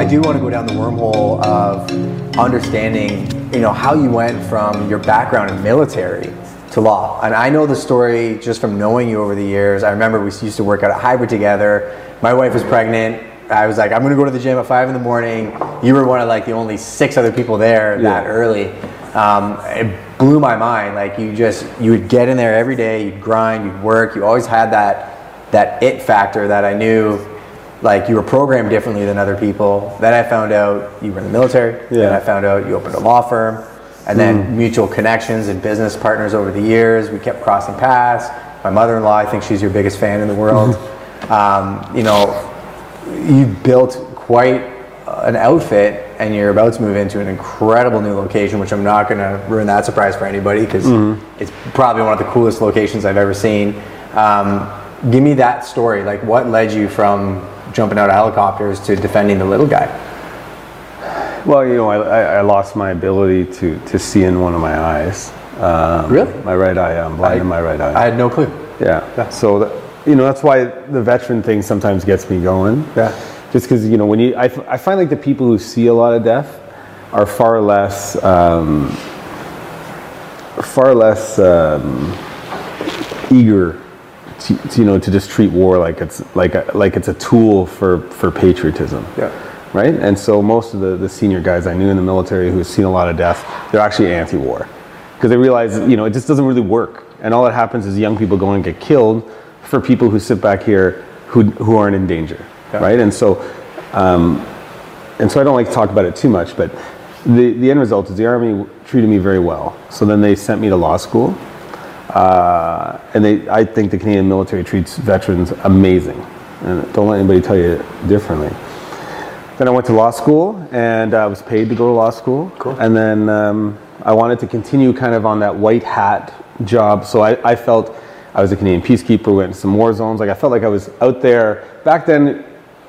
I do want to go down the wormhole of understanding, you know, how you went from your background in military to law. And I know the story just from knowing you over the years. I remember we used to work out at Hybrid together. My wife was pregnant. I was like, I'm going to go to the gym at 5 in the morning. You were one of like the only 6 other people there that early. It blew my mind. Like you would get in there every day, you'd grind, you'd work. You always had that it factor that I knew, like you were programmed differently than other people. Then I found out you were in the military. Yeah. Then I found out you opened a law firm. And then mutual connections and business partners over the years. We kept crossing paths. My mother-in-law, I think she's your biggest fan in the world. You know, you built quite an outfit, and you're about to move into an incredible new location, which I'm not going to ruin that surprise for anybody because it's probably one of the coolest locations I've ever seen. Give me that story. Like, what led you from jumping out of helicopters to defending the little guy? Well, you know, I lost my ability to see in one of my eyes. Really? My right eye. I'm blind in my right eye. I had no clue. Yeah. So you know, that's why the veteran thing sometimes gets me going. Yeah. Just because, you know, when you, I find like the people who see a lot of death are far less eager to, you know, to just treat war like it's a tool for patriotism. Yeah. Right. And so most of the senior guys I knew in the military who have seen a lot of death, they're actually anti-war because they realize, you know, it just doesn't really work. And all that happens is young people go and get killed for people who sit back here who aren't in danger, right? And so I don't like to talk about it too much, but the end result is the Army treated me very well. So then they sent me to law school, and I think the Canadian military treats veterans amazing, and don't let anybody tell you differently. Then I went to law school, and I was paid to go to law school. Cool. And then I wanted to continue kind of on that white hat job, so I felt I was a Canadian peacekeeper, went to some war zones. Like I felt like I was out there. Back then,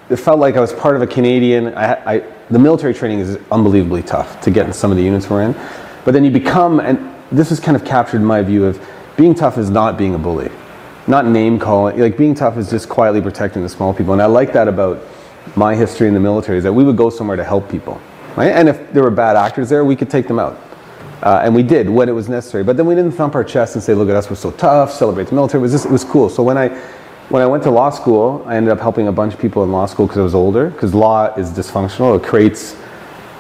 it felt like I was part of a Canadian. The military training is unbelievably tough to get in some of the units we're in. But then you become, and this has kind of captured my view of being tough is not being a bully, not name calling. Like being tough is just quietly protecting the small people. And I like that about my history in the military is that we would go somewhere to help people, right? And if there were bad actors there, we could take them out. And we did when it was necessary, but then we didn't thump our chest and say, "Look at us, we're so tough." Celebrate the military. It was cool. So when I went to law school, I ended up helping a bunch of people in law school because I was older. Because law is dysfunctional; it creates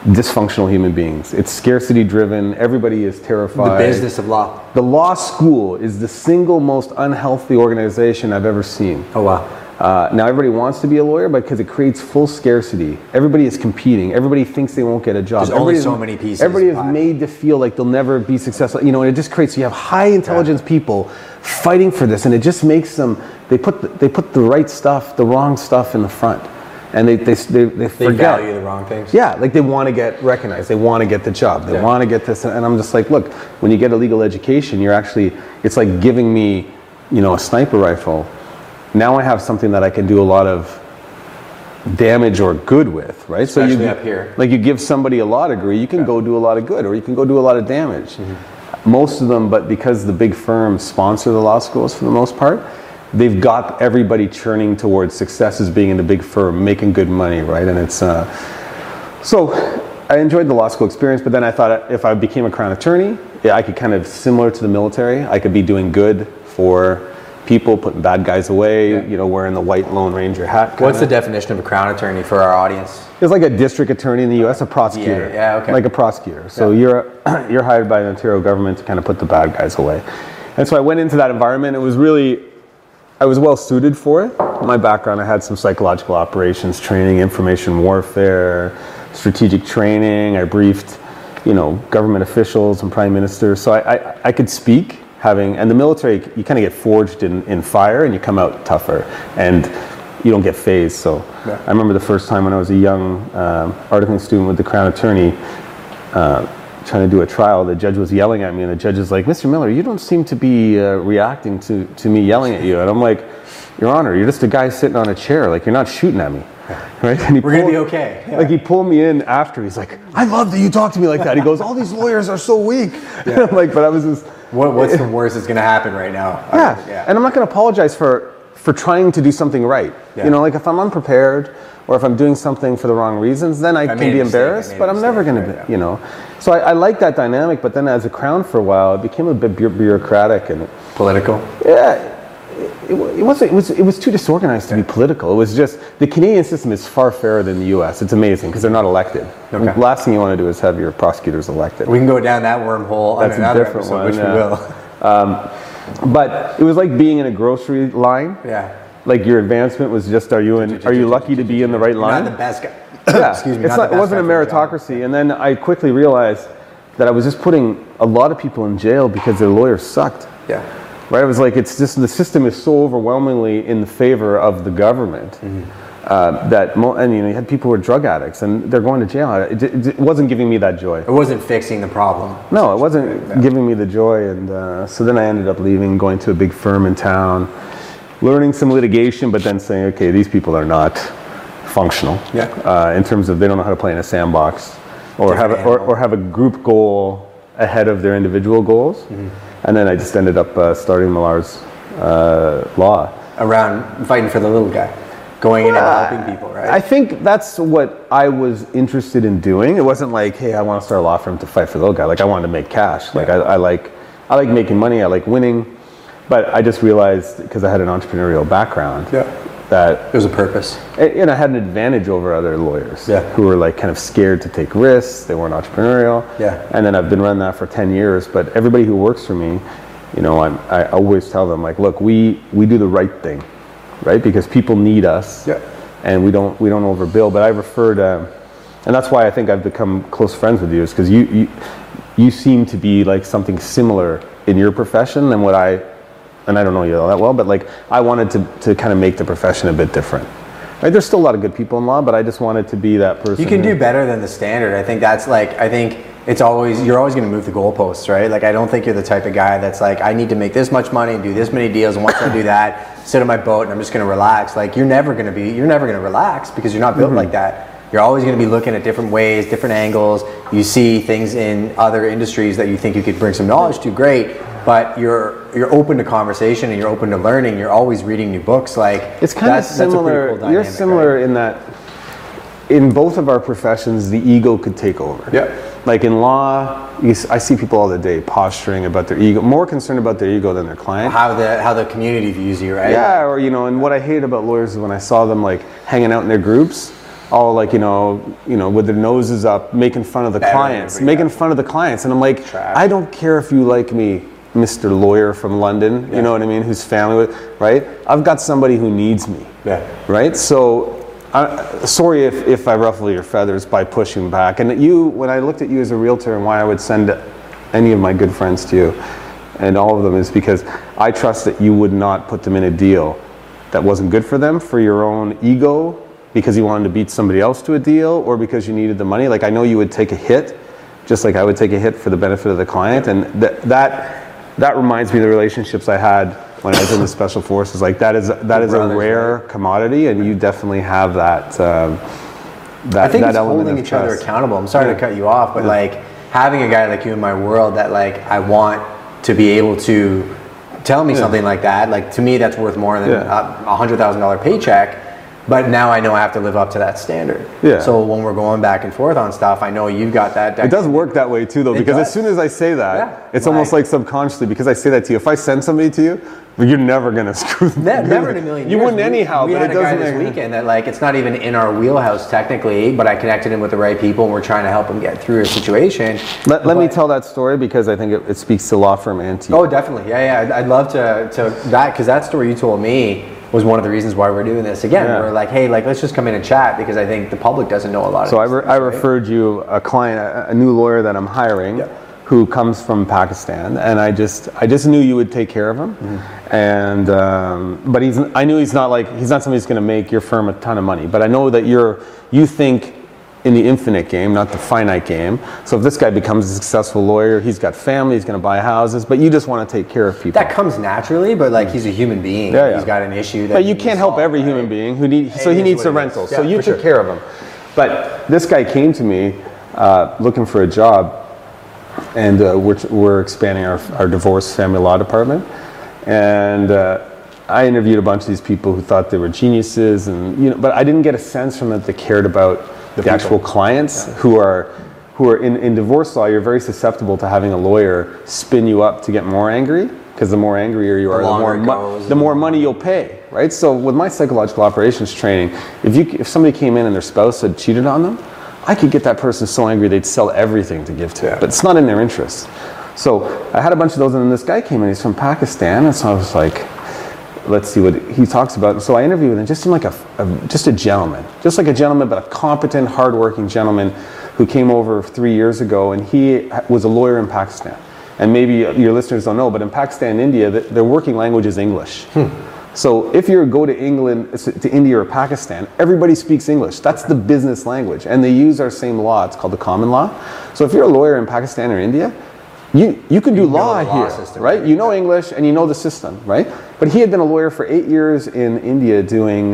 dysfunctional human beings. It's scarcity-driven. Everybody is terrified. The business of law. The law school is the single most unhealthy organization I've ever seen. Oh wow! Now everybody wants to be a lawyer, but because it creates full scarcity, everybody is competing. Everybody thinks they won't get a job. There's only so many pieces. Everybody is made to feel like they'll never be successful. You know, and it just creates. You have high intelligence people fighting for this, and it just makes them. They put the right stuff, the wrong stuff in the front, and they forget. They value the wrong things. Yeah, like they want to get recognized. They want to get the job. They want to get this, and I'm just like, look, when you get a legal education, you're actually. It's like giving me, you know, a sniper rifle. Now I have something that I can do a lot of damage or good with, right? Especially so up here. Like you give somebody a law degree, you can go do a lot of good or you can go do a lot of damage. Mm-hmm. Most of them, but because the big firms sponsor the law schools for the most part, they've got everybody churning towards success as being in a big firm, making good money, right? And it's, so I enjoyed the law school experience, but then I thought if I became a Crown Attorney, yeah, I could kind of, similar to the military, I could be doing good for people, putting bad guys away, you know, wearing the white Lone Ranger hat. What's the definition of a Crown Attorney for our audience? It's like a district attorney in the U.S., a prosecutor. Yeah, okay. Like a prosecutor. So you're hired by the Ontario government to kind of put the bad guys away. And so I went into that environment. It was really, I was well suited for it. My background, I had some psychological operations training, information warfare, strategic training. I briefed, you know, government officials and prime ministers. So I could speak. And the military, you kind of get forged in fire and you come out tougher and you don't get phased. So I remember the first time when I was a young articling student with the Crown Attorney trying to do a trial, the judge was yelling at me and the judge is like, "Mr. Miller, you don't seem to be reacting to me yelling at you." And I'm like, "Your Honor, you're just a guy sitting on a chair, like you're not shooting at me." Right? And he We're going to be okay. Yeah. Like he pulled me in after. He's like, "I love that you talk to me like that." He goes, "All these lawyers are so weak." Yeah. I'm like, but I was just... What's the worst that's going to happen right now? Yeah. And I'm not going to apologize for for trying to do something right. Yeah. You know, like if I'm unprepared or if I'm doing something for the wrong reasons, then I can be embarrassed, but I'm never going to be, you know. So I like that dynamic, but then as a crown for a while, it became a bit bureaucratic and political. Yeah. It was too disorganized to be political. It was just, the Canadian system is far fairer than the U.S. It's amazing because they're not elected. Okay. The last thing you want to do is have your prosecutors elected. We can go down that wormhole. That's on another different episode, one, which we will. But it was like being in a grocery line. Yeah. Like your advancement was just, are you lucky to be in the right line? Not the best guy. Yeah. Excuse me. It wasn't a meritocracy. And then I quickly realized that I was just putting a lot of people in jail because their lawyers sucked. Yeah. Right, I was like, it's just the system is so overwhelmingly in the favor of the government that you know, you had people who were drug addicts and they're going to jail. It wasn't giving me that joy. It wasn't fixing the problem. No, it wasn't giving me the joy, and so then I ended up leaving, going to a big firm in town, learning some litigation, but then saying, okay, these people are not functional in terms of they don't know how to play in a sandbox or have a group goal ahead of their individual goals. Mm-hmm. And then I just ended up starting Millar's Law. Around fighting for the little guy. Going in and helping people, right? I think that's what I was interested in doing. It wasn't like, hey, I want to start a law firm to fight for the little guy. Like, I wanted to make cash. Like, I like making money. I like winning. But I just realized, because I had an entrepreneurial background, that there's a purpose. And I had an advantage over other lawyers who were like kind of scared to take risks. They weren't entrepreneurial. Yeah. And then I've been running that for 10 years. But everybody who works for me, you know, I always tell them, like, look, we do the right thing, right? Because people need us. Yeah. And we don't overbill. But I refer to, and that's why I think I've become close friends with you, is because you seem to be like something similar in your profession than what and I don't know you all that well, but like I wanted to kind of make the profession a bit different. Right? There's still a lot of good people in law, but I just wanted to be that person. You can do better than the standard. I think that's like, I think it's always, you're always going to move the goalposts, right? Like I don't think you're the type of guy that's like, I need to make this much money and do this many deals, and once I do that, sit on my boat and I'm just going to relax. Like you're never going to relax because you're not built like that. You're always going to be looking at different ways, different angles. You see things in other industries that you think you could bring some knowledge to, great. But you're open to conversation and you're open to learning. You're always reading new books. Like it's kind of similar. That's a pretty cool dynamic, you're similar, right? In that, in both of our professions, the ego could take over. Yeah. Like in law, I see people all the day posturing about their ego, more concerned about their ego than their client. How the community views you, right? Yeah, or you know. And what I hated about lawyers is when I saw them like hanging out in their groups, all like you know, with their noses up, making fun of the clients, and I'm like, trash. I don't care if you like me, Mr. Lawyer from London, you know what I mean, whose family right? I've got somebody who needs me, right? So, sorry if I ruffle your feathers by pushing back. And you, when I looked at you as a realtor and why I would send any of my good friends to you, and all of them, is because I trust that you would not put them in a deal that wasn't good for them for your own ego, because you wanted to beat somebody else to a deal, or because you needed the money. Like I know you would take a hit, just like I would take a hit for the benefit of the client, and that reminds me of the relationships I had when I was in the special forces. Like that is a rare commodity, and you definitely have that. That I think that it's element holding of each trust. Other accountable. I'm sorry to cut you off, but like having a guy like you in my world that like I want to be able to tell me something like that. Like to me, that's worth more than a $100,000 paycheck. But now I know I have to live up to that standard. Yeah. So when we're going back and forth on stuff, I know you've got that. It does work that way too, though, because as soon as I say that, it's like, almost like subconsciously, because I say that to you. If I send somebody to you, you're never going to screw them. Never in a million years. You wouldn't anyhow, but it doesn't. We had a guy this weekend that like, it's not even in our wheelhouse technically, but I connected him with the right people and we're trying to help him get through a situation. Let me tell that story because I think it speaks to law firm and to you. Oh, definitely. Yeah, I'd love to that, because that story you told me was one of the reasons why we're doing this again. Yeah. We're like, hey, like let's just come in and chat, because I think the public doesn't know a lot. So I referred you a client, a new lawyer that I'm hiring, who comes from Pakistan, and I just knew you would take care of him, and but I knew he's not somebody who's going to make your firm a ton of money. But I know that you think in the infinite game, not the finite game. So if this guy becomes a successful lawyer, he's got family, he's going to buy houses, but you just want to take care of people. That comes naturally, but like he's a human being. Yeah. He's got an issue that. But you can't help every human being who needs. So he needs a rental. So you took care of him. But this guy came to me looking for a job, and we're expanding our divorce family law department, and I interviewed a bunch of these people who thought they were geniuses, and but I didn't get a sense from them that they cared about the actual clients who are in divorce law. You're very susceptible to having a lawyer spin you up to get more angry, because the more angrier you are, the more money you'll pay, right? So with my psychological operations training, if somebody came in and their spouse had cheated on them, I could get that person so angry they'd sell everything to give to it, but it's not in their interest. So I had a bunch of those, and then this guy came in, he's from Pakistan, and so I was like, let's see what he talks about. And so I interviewed him, and just seemed like a gentleman. Just like a gentleman, but a competent, hardworking gentleman who came over 3 years ago, and he was a lawyer in Pakistan. And maybe your listeners don't know, but in Pakistan and India, their working language is English. So if you go to India or Pakistan, everybody speaks English. That's the business language. And they use our same law. It's called the common law. So if you're a lawyer in Pakistan or India, you can do law here, right? You know English and you know the system, right? But he had been a lawyer for 8 years in India doing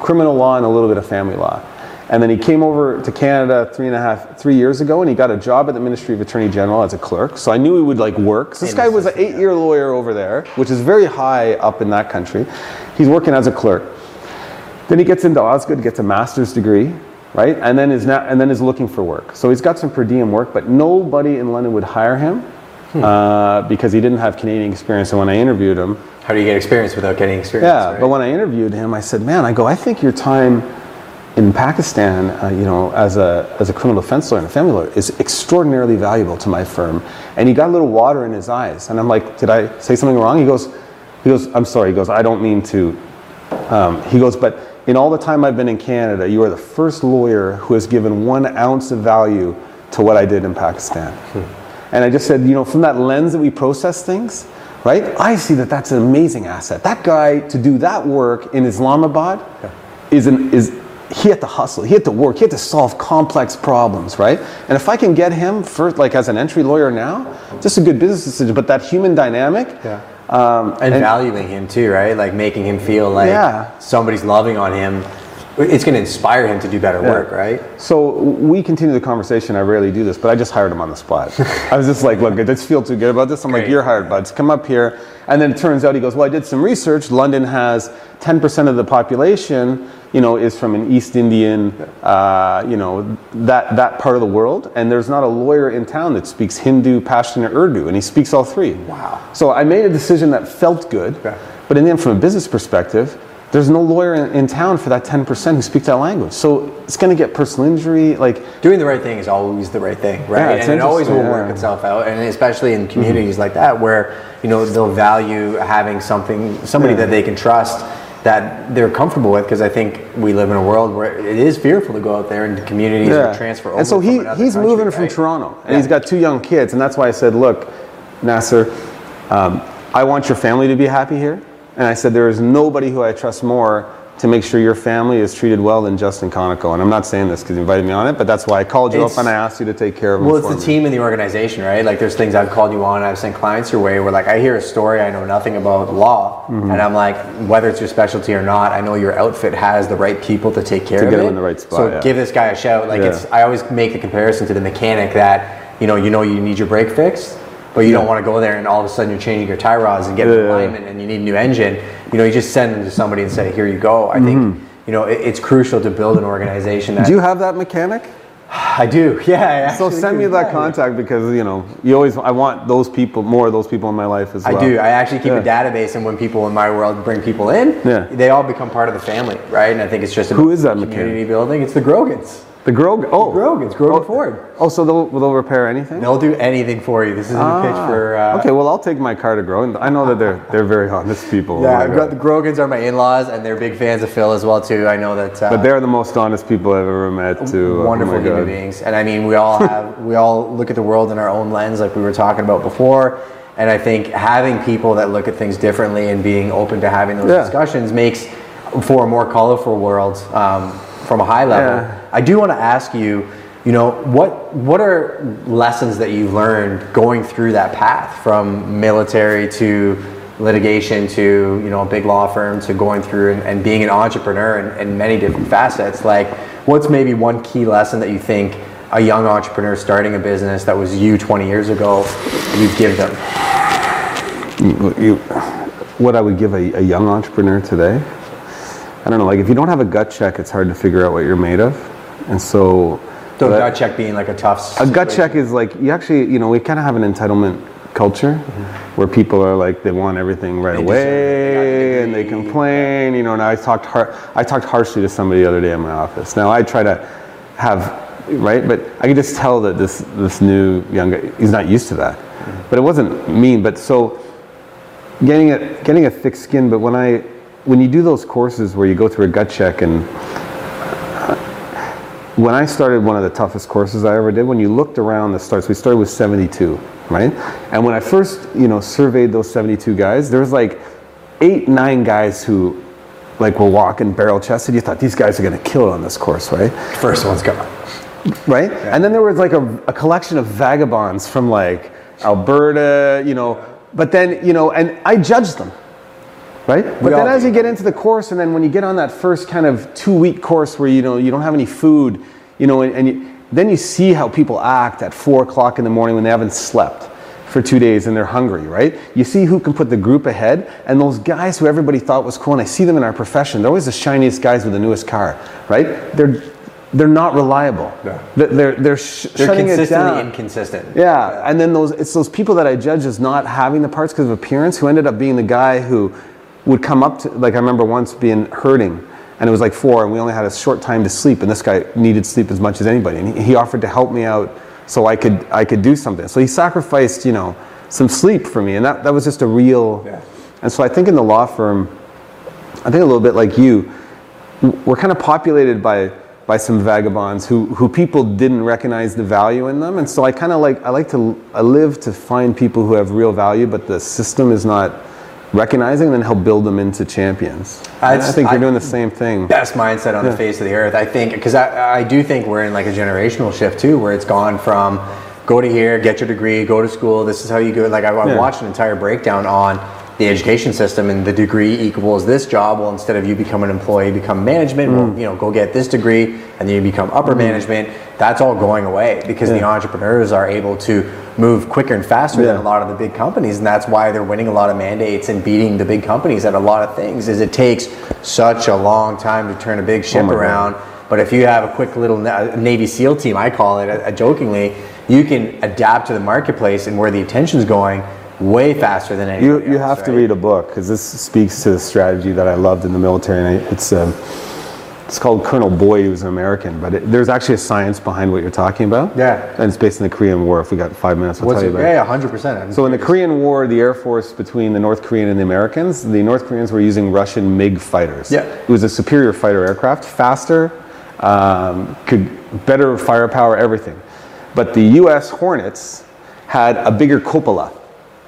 criminal law and a little bit of family law. And then he came over to Canada 3 years ago, and he got a job at the Ministry of Attorney General as a clerk. So I knew he would work. So this guy was an 8-year lawyer over there, which is very high up in that country. He's working as a clerk. Then he gets into Osgoode, gets a master's degree, right? And then is looking for work. So he's got some per diem work, but nobody in London would hire him because he didn't have Canadian experience. And when I interviewed him, how do you get experience without getting experience? Yeah, right? But when I interviewed him, I said, "Man, I think your time in Pakistan, as a criminal defense lawyer and a family lawyer, is extraordinarily valuable to my firm." And he got a little water in his eyes. And I'm like, "Did I say something wrong?" He goes, "I'm sorry." He goes, "I don't mean to." He goes, "But in all the time I've been in Canada, you are the first lawyer who has given 1 ounce of value to what I did in Pakistan." And I just said, from that lens that we process things, right? I see that's an amazing asset. That guy, to do that work in Islamabad, he had to hustle, he had to work, he had to solve complex problems, right? And if I can get him first, as an entry lawyer now, just a good business decision, but that human dynamic, and valuing him too, right? Making him feel like somebody's loving on him. It's going to inspire him to do better work, right? So we continue the conversation. I rarely do this, but I just hired him on the spot. I was just like, "Look, I just feel too good about this." I'm like, "You're hired, buds. Come up here." And then it turns out he goes, "Well, I did some research. London has 10% of the population, is from an East Indian, that part of the world. And there's not a lawyer in town that speaks Hindu, Pashtun, or Urdu. And he speaks all three." Wow. So I made a decision that felt good. Okay. But in the end, from a business perspective, there's no lawyer in town for that 10% who speak that language. So it's going to get personal injury. Doing the right thing is always the right thing, right? Yeah, and it always will work itself out. And especially in communities like that, where, they'll value having somebody that they can trust, that they're comfortable with, because I think we live in a world where it is fearful to go out there into communities and transfer over. And so he's moving from Toronto, and he's got 2 young kids. And that's why I said, "Look, Nasser, I want your family to be happy here." And I said, "There is nobody who I trust more to make sure your family is treated well than Justin Conoco." And I'm not saying this because you invited me on it, but that's why I called you up and I asked you to take care of him. Well, it's the team and the organization, right? There's things I've called you on, I've sent clients your way where I hear a story, I know nothing about law, and I'm like, whether it's your specialty or not, I know your outfit has the right people to take care of it. To get him in the right spot, so give this guy a shout. I always make the comparison to the mechanic that, you need your brake fixed, but you don't want to go there and all of a sudden you're changing your tie rods and getting alignment and you need a new engine. You just send them to somebody and say, "Here you go." I think, it's crucial to build an organization. Do you have that mechanic? I do. Yeah. I so send me that contact, because I want more of those people in my life as well. I do. I actually keep a database, and when people in my world bring people in, they all become part of the family, right? And I think it's just who is that community mechanic? Building. It's the Grogans. Grogan Ford. Oh, so they'll repair anything? They'll do anything for you. This isn't a pitch for... okay, well, I'll take my car to Grogan. I know that they're very honest people. Yeah, the Grogans are my in-laws, and they're big fans of Phil as well, too. I know that... but they're the most honest people I've ever met, too. Wonderful human beings. And I mean, we all look at the world in our own lens, like we were talking about before. And I think having people that look at things differently and being open to having those discussions makes for a more colorful world from a high level. Yeah. I do want to ask you, what are lessons that you've learned going through that path from military to litigation to, a big law firm to going through and being an entrepreneur in many different facets? What's maybe one key lesson that you think a young entrepreneur starting a business that was you 20 years ago, you'd give them? what I would give a young entrepreneur today. I don't know, like if you don't have a gut check, it's hard to figure out what you're made of. And so... So gut check being like a tough situation. A gut check is like, you actually, you know, we kind of have an entitlement culture where people are like, they want everything right away and they complain, you know, and I talked harshly to somebody the other day in my office. Now I try to have... Right, but I can just tell that this new young guy, he's not used to that. But it wasn't mean. But so getting a thick skin. But when you do those courses where you go through a gut check, and when I started one of the toughest courses I ever did, when you looked around the starts, we started with 72, right? And when I first surveyed those 72 guys, there was like 8-9 guys who like were walking barrel chested. You thought these guys are gonna kill it on this course, right? First one's gone. Right? Yeah. And then there was like a collection of vagabonds from like Alberta, but then, and I judged them, right? But then as you get into the course, and then when you get on that first kind of 2-week course where, you don't have any food, then you see how people act at 4:00 in the morning when they haven't slept for 2 days and they're hungry, right? You see who can put the group ahead, and those guys who everybody thought was cool, and I see them in our profession, they're always the shiniest guys with the newest car, right? They're not reliable. Yeah. They're consistently inconsistent. Yeah, and then it's those people that I judge as not having the parts because of appearance who ended up being the guy who would come up to, like I remember once being herding, and it was like 4:00 and we only had a short time to sleep, and this guy needed sleep as much as anybody, and he offered to help me out so I could do something. So he sacrificed, some sleep for me, and that was just a real... Yeah. And so I think in the law firm, I think a little bit like you, we're kind of populated by some vagabonds who people didn't recognize the value in them. And so I live to find people who have real value, but the system is not recognizing, then help build them into champions. I think you're doing the same thing. Best mindset on the face of the earth, I think, because I do think we're in like a generational shift too, where it's gone from go to here, get your degree, go to school, this is how you do it. Like I watched an entire breakdown on the education system, and the degree equals this job. Well, instead of you become an employee, become management. Well, go get this degree, and then you become upper management. That's all going away because the entrepreneurs are able to move quicker and faster than a lot of the big companies, and that's why they're winning a lot of mandates and beating the big companies at a lot of things. Is it takes such a long time to turn a big ship around. God. But if you have a quick little Navy SEAL team, I call it jokingly, you can adapt to the marketplace and where the attention's going way faster than anyone else. You have to read a book, because this speaks to the strategy that I loved in the military. And it's called Colonel Boyd, who's an American, but there's actually a science behind what you're talking about. Yeah. And it's based in the Korean War. If we got 5 minutes, I'll tell you about it. Yeah, 100%. So in the Korean War, the Air Force between the North Korean and the Americans, the North Koreans were using Russian MiG fighters. Yeah. It was a superior fighter aircraft, faster, better firepower, everything. But the U.S. Hornets had a bigger cupola.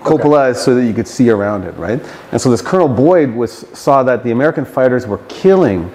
Cupola is so that you could see around it, right? And so this Colonel Boyd saw that the American fighters were killing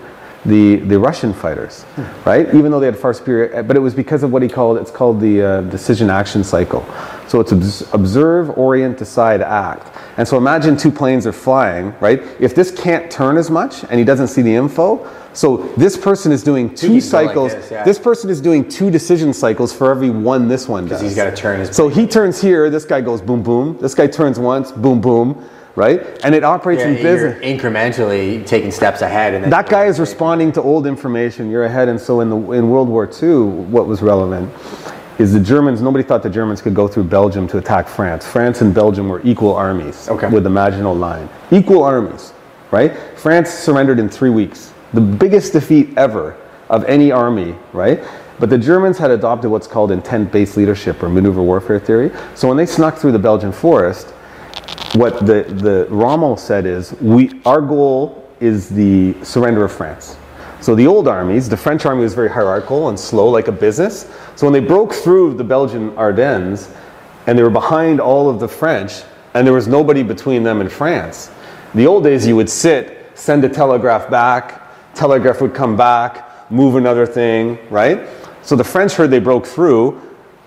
the Russian fighters, right? Even though they had far superior, but it was because of what he called, it's called the decision action cycle. So it's observe, orient, decide, act. And so imagine two planes are flying, right? If this can't turn as much and he doesn't see the info, so this person is doing two cycles. Like this person is doing two decision cycles for every one this one does. Because he's got to turn his. So he turns here. This guy goes boom, boom. This guy turns once, boom, boom. Right? And it operates in business. Incrementally taking steps ahead. And that guy is responding to old information. You're ahead. And so in World War II, what was relevant is the Germans, nobody thought the Germans could go through Belgium to attack France. France and Belgium were equal armies with the Maginot Line. Equal armies, right? France surrendered in 3 weeks. The biggest defeat ever of any army, right? But the Germans had adopted what's called intent-based leadership or maneuver warfare theory. So when they snuck through the Belgian forest, what the Rommel said is, our goal is the surrender of France. So the old armies, the French army was very hierarchical and slow, like a business. So when they broke through the Belgian Ardennes, and they were behind all of the French, and there was nobody between them and France. The old days, you would sit, send a telegraph back, telegraph would come back, move another thing, right? So the French heard they broke through.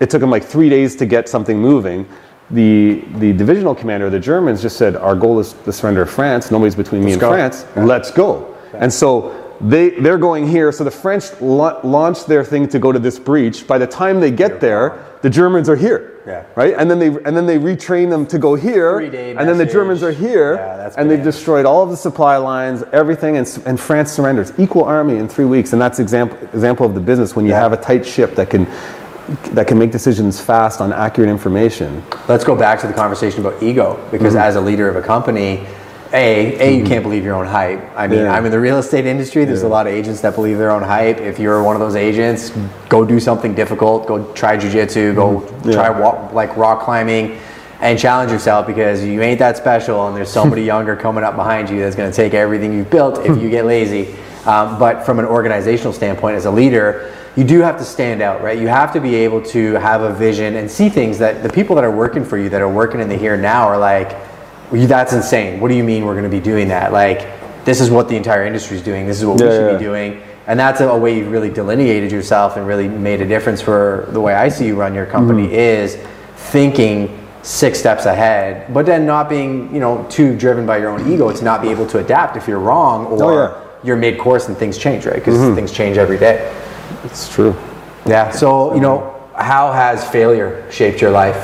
It took them like 3 days to get something moving. The divisional commander of the Germans just said, our goal is the surrender of France. Nobody's between me and France. Yeah. Let's go. Yeah. And so they're going here. So the French launched their thing to go to this breach. By the time they get there, the Germans are here. Yeah. Right? And then they retrain them to go here, and then the Germans are here, and they've destroyed all of the supply lines, everything, and France surrenders. Equal army in 3 weeks, and that's example of the business when you have a tight ship that can make decisions fast on accurate information. Let's go back to the conversation about ego, because as a leader of a company, you can't believe your own hype. I mean, I'm in the real estate industry. There's a lot of agents that believe their own hype. If you're one of those agents, go do something difficult. Go try jiu-jitsu. Go try rock climbing and challenge yourself, because you ain't that special, and there's somebody younger coming up behind you that's going to take everything you've built if you get lazy. But from an organizational standpoint, as a leader, you do have to stand out, right? You have to be able to have a vision and see things that the people that are working for you, that are working in the here and now, are like, that's insane. What do you mean we're going to be doing that? Like, this is what the entire industry is doing. This is what we should be doing. And that's a way you've really delineated yourself and really made a difference. For the way I see you run your company is thinking 6 steps ahead, but then not being, too driven by your own ego to not be able to adapt if you're wrong or you're mid-course and things change, right? Because things change every day. It's true. Yeah. So, how has failure shaped your life?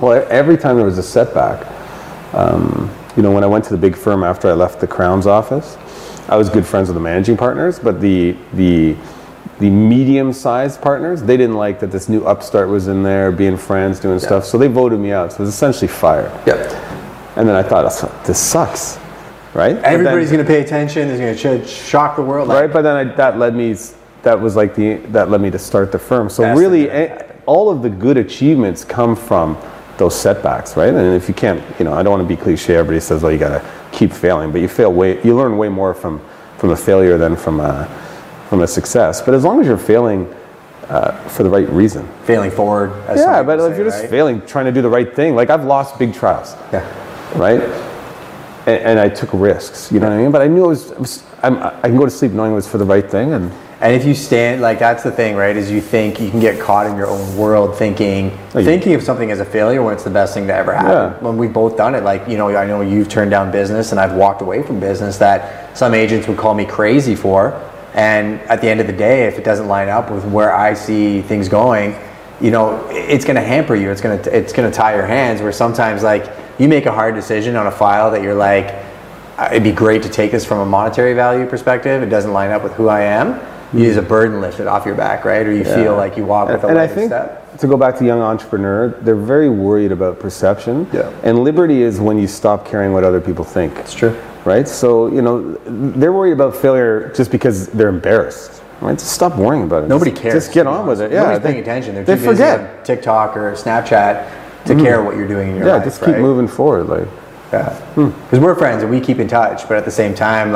Well, every time there was a setback, when I went to the big firm after I left the Crown's office, I was good friends with the managing partners, but the medium-sized partners, they didn't like that this new upstart was in there, being friends, doing stuff, so they voted me out. So it was essentially fire. Yep. And then I thought, this sucks, right? Everybody's going to pay attention. They're going to shock the world. Right, but then that led me to start the firm. So really, all of the good achievements come from those setbacks, right? And if you can't, I don't want to be cliche. Everybody says, "Oh, you gotta keep failing," but you learn way more from a failure than from a success. But as long as you're failing for the right reason, failing forward. But if you're just failing, trying to do the right thing, like I've lost big trials, right? And I took risks, you know what I mean? But I knew I can go to sleep knowing it was for the right thing, and if you stand, like, that's the thing, right, is you think you can get caught in your own world thinking of something as a failure when it's the best thing to ever happen. When we've both done it, like, I know you've turned down business and I've walked away from business that some agents would call me crazy for, and at the end of the day, if it doesn't line up with where I see things going, it's going to hamper you, it's going to tie your hands, where sometimes, like, you make a hard decision on a file that you're like, it'd be great to take this from a monetary value perspective, it doesn't line up with who I am. You use a burden lifted off your back, right? Or you feel like you walk with a lighter step. To go back to young entrepreneur, they're very worried about perception. Yeah. And liberty is when you stop caring what other people think. It's true. Right? So, they're worried about failure just because they're embarrassed. Right? Just stop worrying about it. Nobody cares. Just get on with it. Yeah, nobody's paying attention. They're too busy on TikTok or Snapchat to care what you're doing in your life. Yeah, just keep moving forward. Because we're friends and we keep in touch, but at the same time,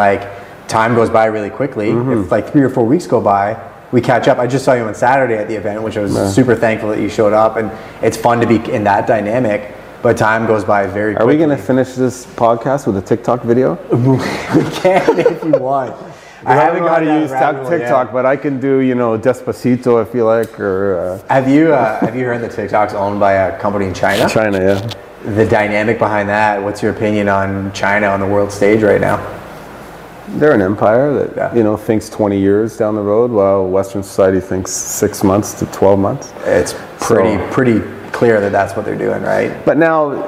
time goes by really quickly. If 3 or 4 weeks go by, we catch up. I just saw you on Saturday at the event, which I was super thankful that you showed up, and it's fun to be in that dynamic, but time goes by very quickly. Are we going to finish this podcast with a TikTok video? We can if you want. I haven't got to use TikTok yet, but I can do, Despacito if you like. Or have you heard that TikTok's owned by a company in China? China, yeah. The dynamic behind that. What's your opinion on China on the world stage right now? They're an empire that thinks 20 years down the road, while Western society thinks 6 months to 12 months. It's pretty clear that that's what they're doing, right? But now,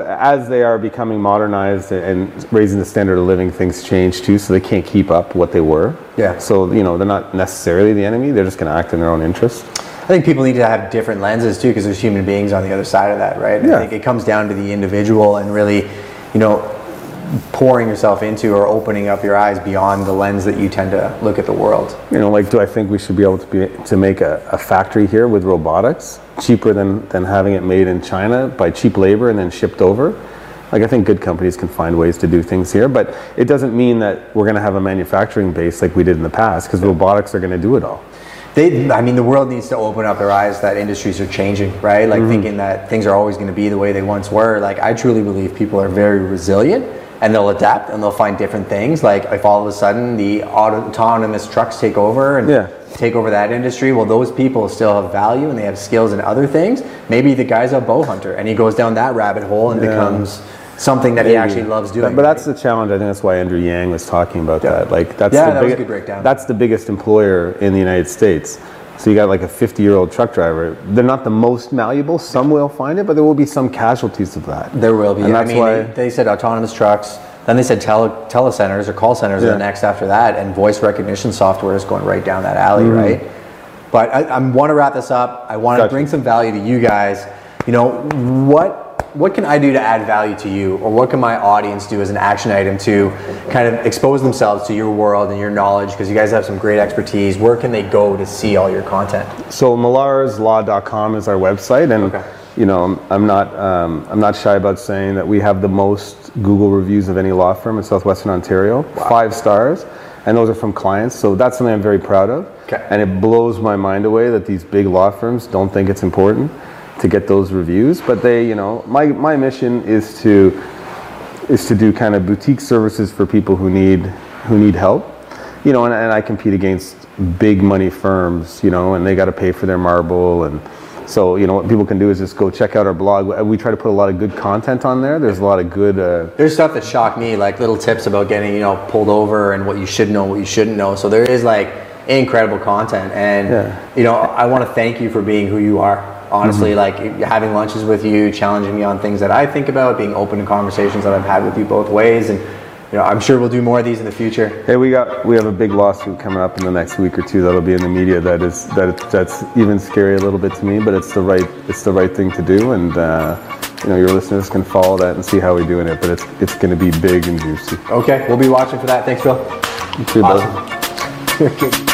as they are becoming modernized and raising the standard of living, things change too, so they can't keep up what they were. Yeah. So, they're not necessarily the enemy. They're just going to act in their own interest. I think people need to have different lenses too, because there's human beings on the other side of that, right? Yeah. I think it comes down to the individual and really, pouring yourself into or opening up your eyes beyond the lens that you tend to look at the world. Do I think we should be able to make a factory here with robotics cheaper than having it made in China by cheap labor and then shipped over? I think good companies can find ways to do things here, but it doesn't mean that we're going to have a manufacturing base like we did in the past, because robotics are going to do it all. The world needs to open up their eyes that industries are changing, right? Thinking that things are always going to be the way they once were. I truly believe people are very resilient, and they'll adapt and they'll find different things. If all of a sudden the autonomous trucks take over and take over that industry, well, those people still have value and they have skills in other things. Maybe the guy's a bow hunter and he goes down that rabbit hole and becomes something that he actually loves doing. But that's the challenge. I think that's why Andrew Yang was talking about that. That's the biggest breakdown. That's the biggest employer in the United States. So you got like a 50-year-old truck driver. They're not the most malleable. Some will find it, but there will be some casualties of that. There will be. And that's why they said autonomous trucks. Then they said telecenters or call centers are the next after that, and voice recognition software is going right down that alley, right? But I want to wrap this up. I want to bring some value to you guys. You know, what can I do to add value to you, or what can my audience do as an action item to kind of expose themselves to your world and your knowledge, because you guys have some great expertise. Where can they go to see all your content? So millarslaw.com is our website, and you know, I'm not shy about saying that we have the most Google reviews of any law firm in Southwestern Ontario. Wow. 5 stars. And those are from clients, so that's something I'm very proud of. Okay. And it blows my mind away that these big law firms don't think it's important to get those reviews. But they, you know, my mission is to do kind of boutique services for people who need help. You know, and I compete against big money firms, you know, and they got to pay for their marble. And so, you know, what people can do is just go check out our blog. We try to put a lot of good content on there. There's a lot of good... There's stuff that shocked me, like little tips about getting, you know, pulled over and what you should know, what you shouldn't know. So there is, like, incredible content. And, you know, I want to thank you for being who you are. Honestly, like, having lunches with you, challenging me on things that I think about, being open to conversations that I've had with you both ways. And, you know, I'm sure we'll do more of these in the future. Hey, we have a big lawsuit coming up in the next week or two that'll be in the media. That's even scary a little bit to me, but it's the right thing to do. And you know, your listeners can follow that and see how we're doing it. But it's going to be big and juicy. Okay, we'll be watching for that. Thanks, Phil. You too, awesome. Brother.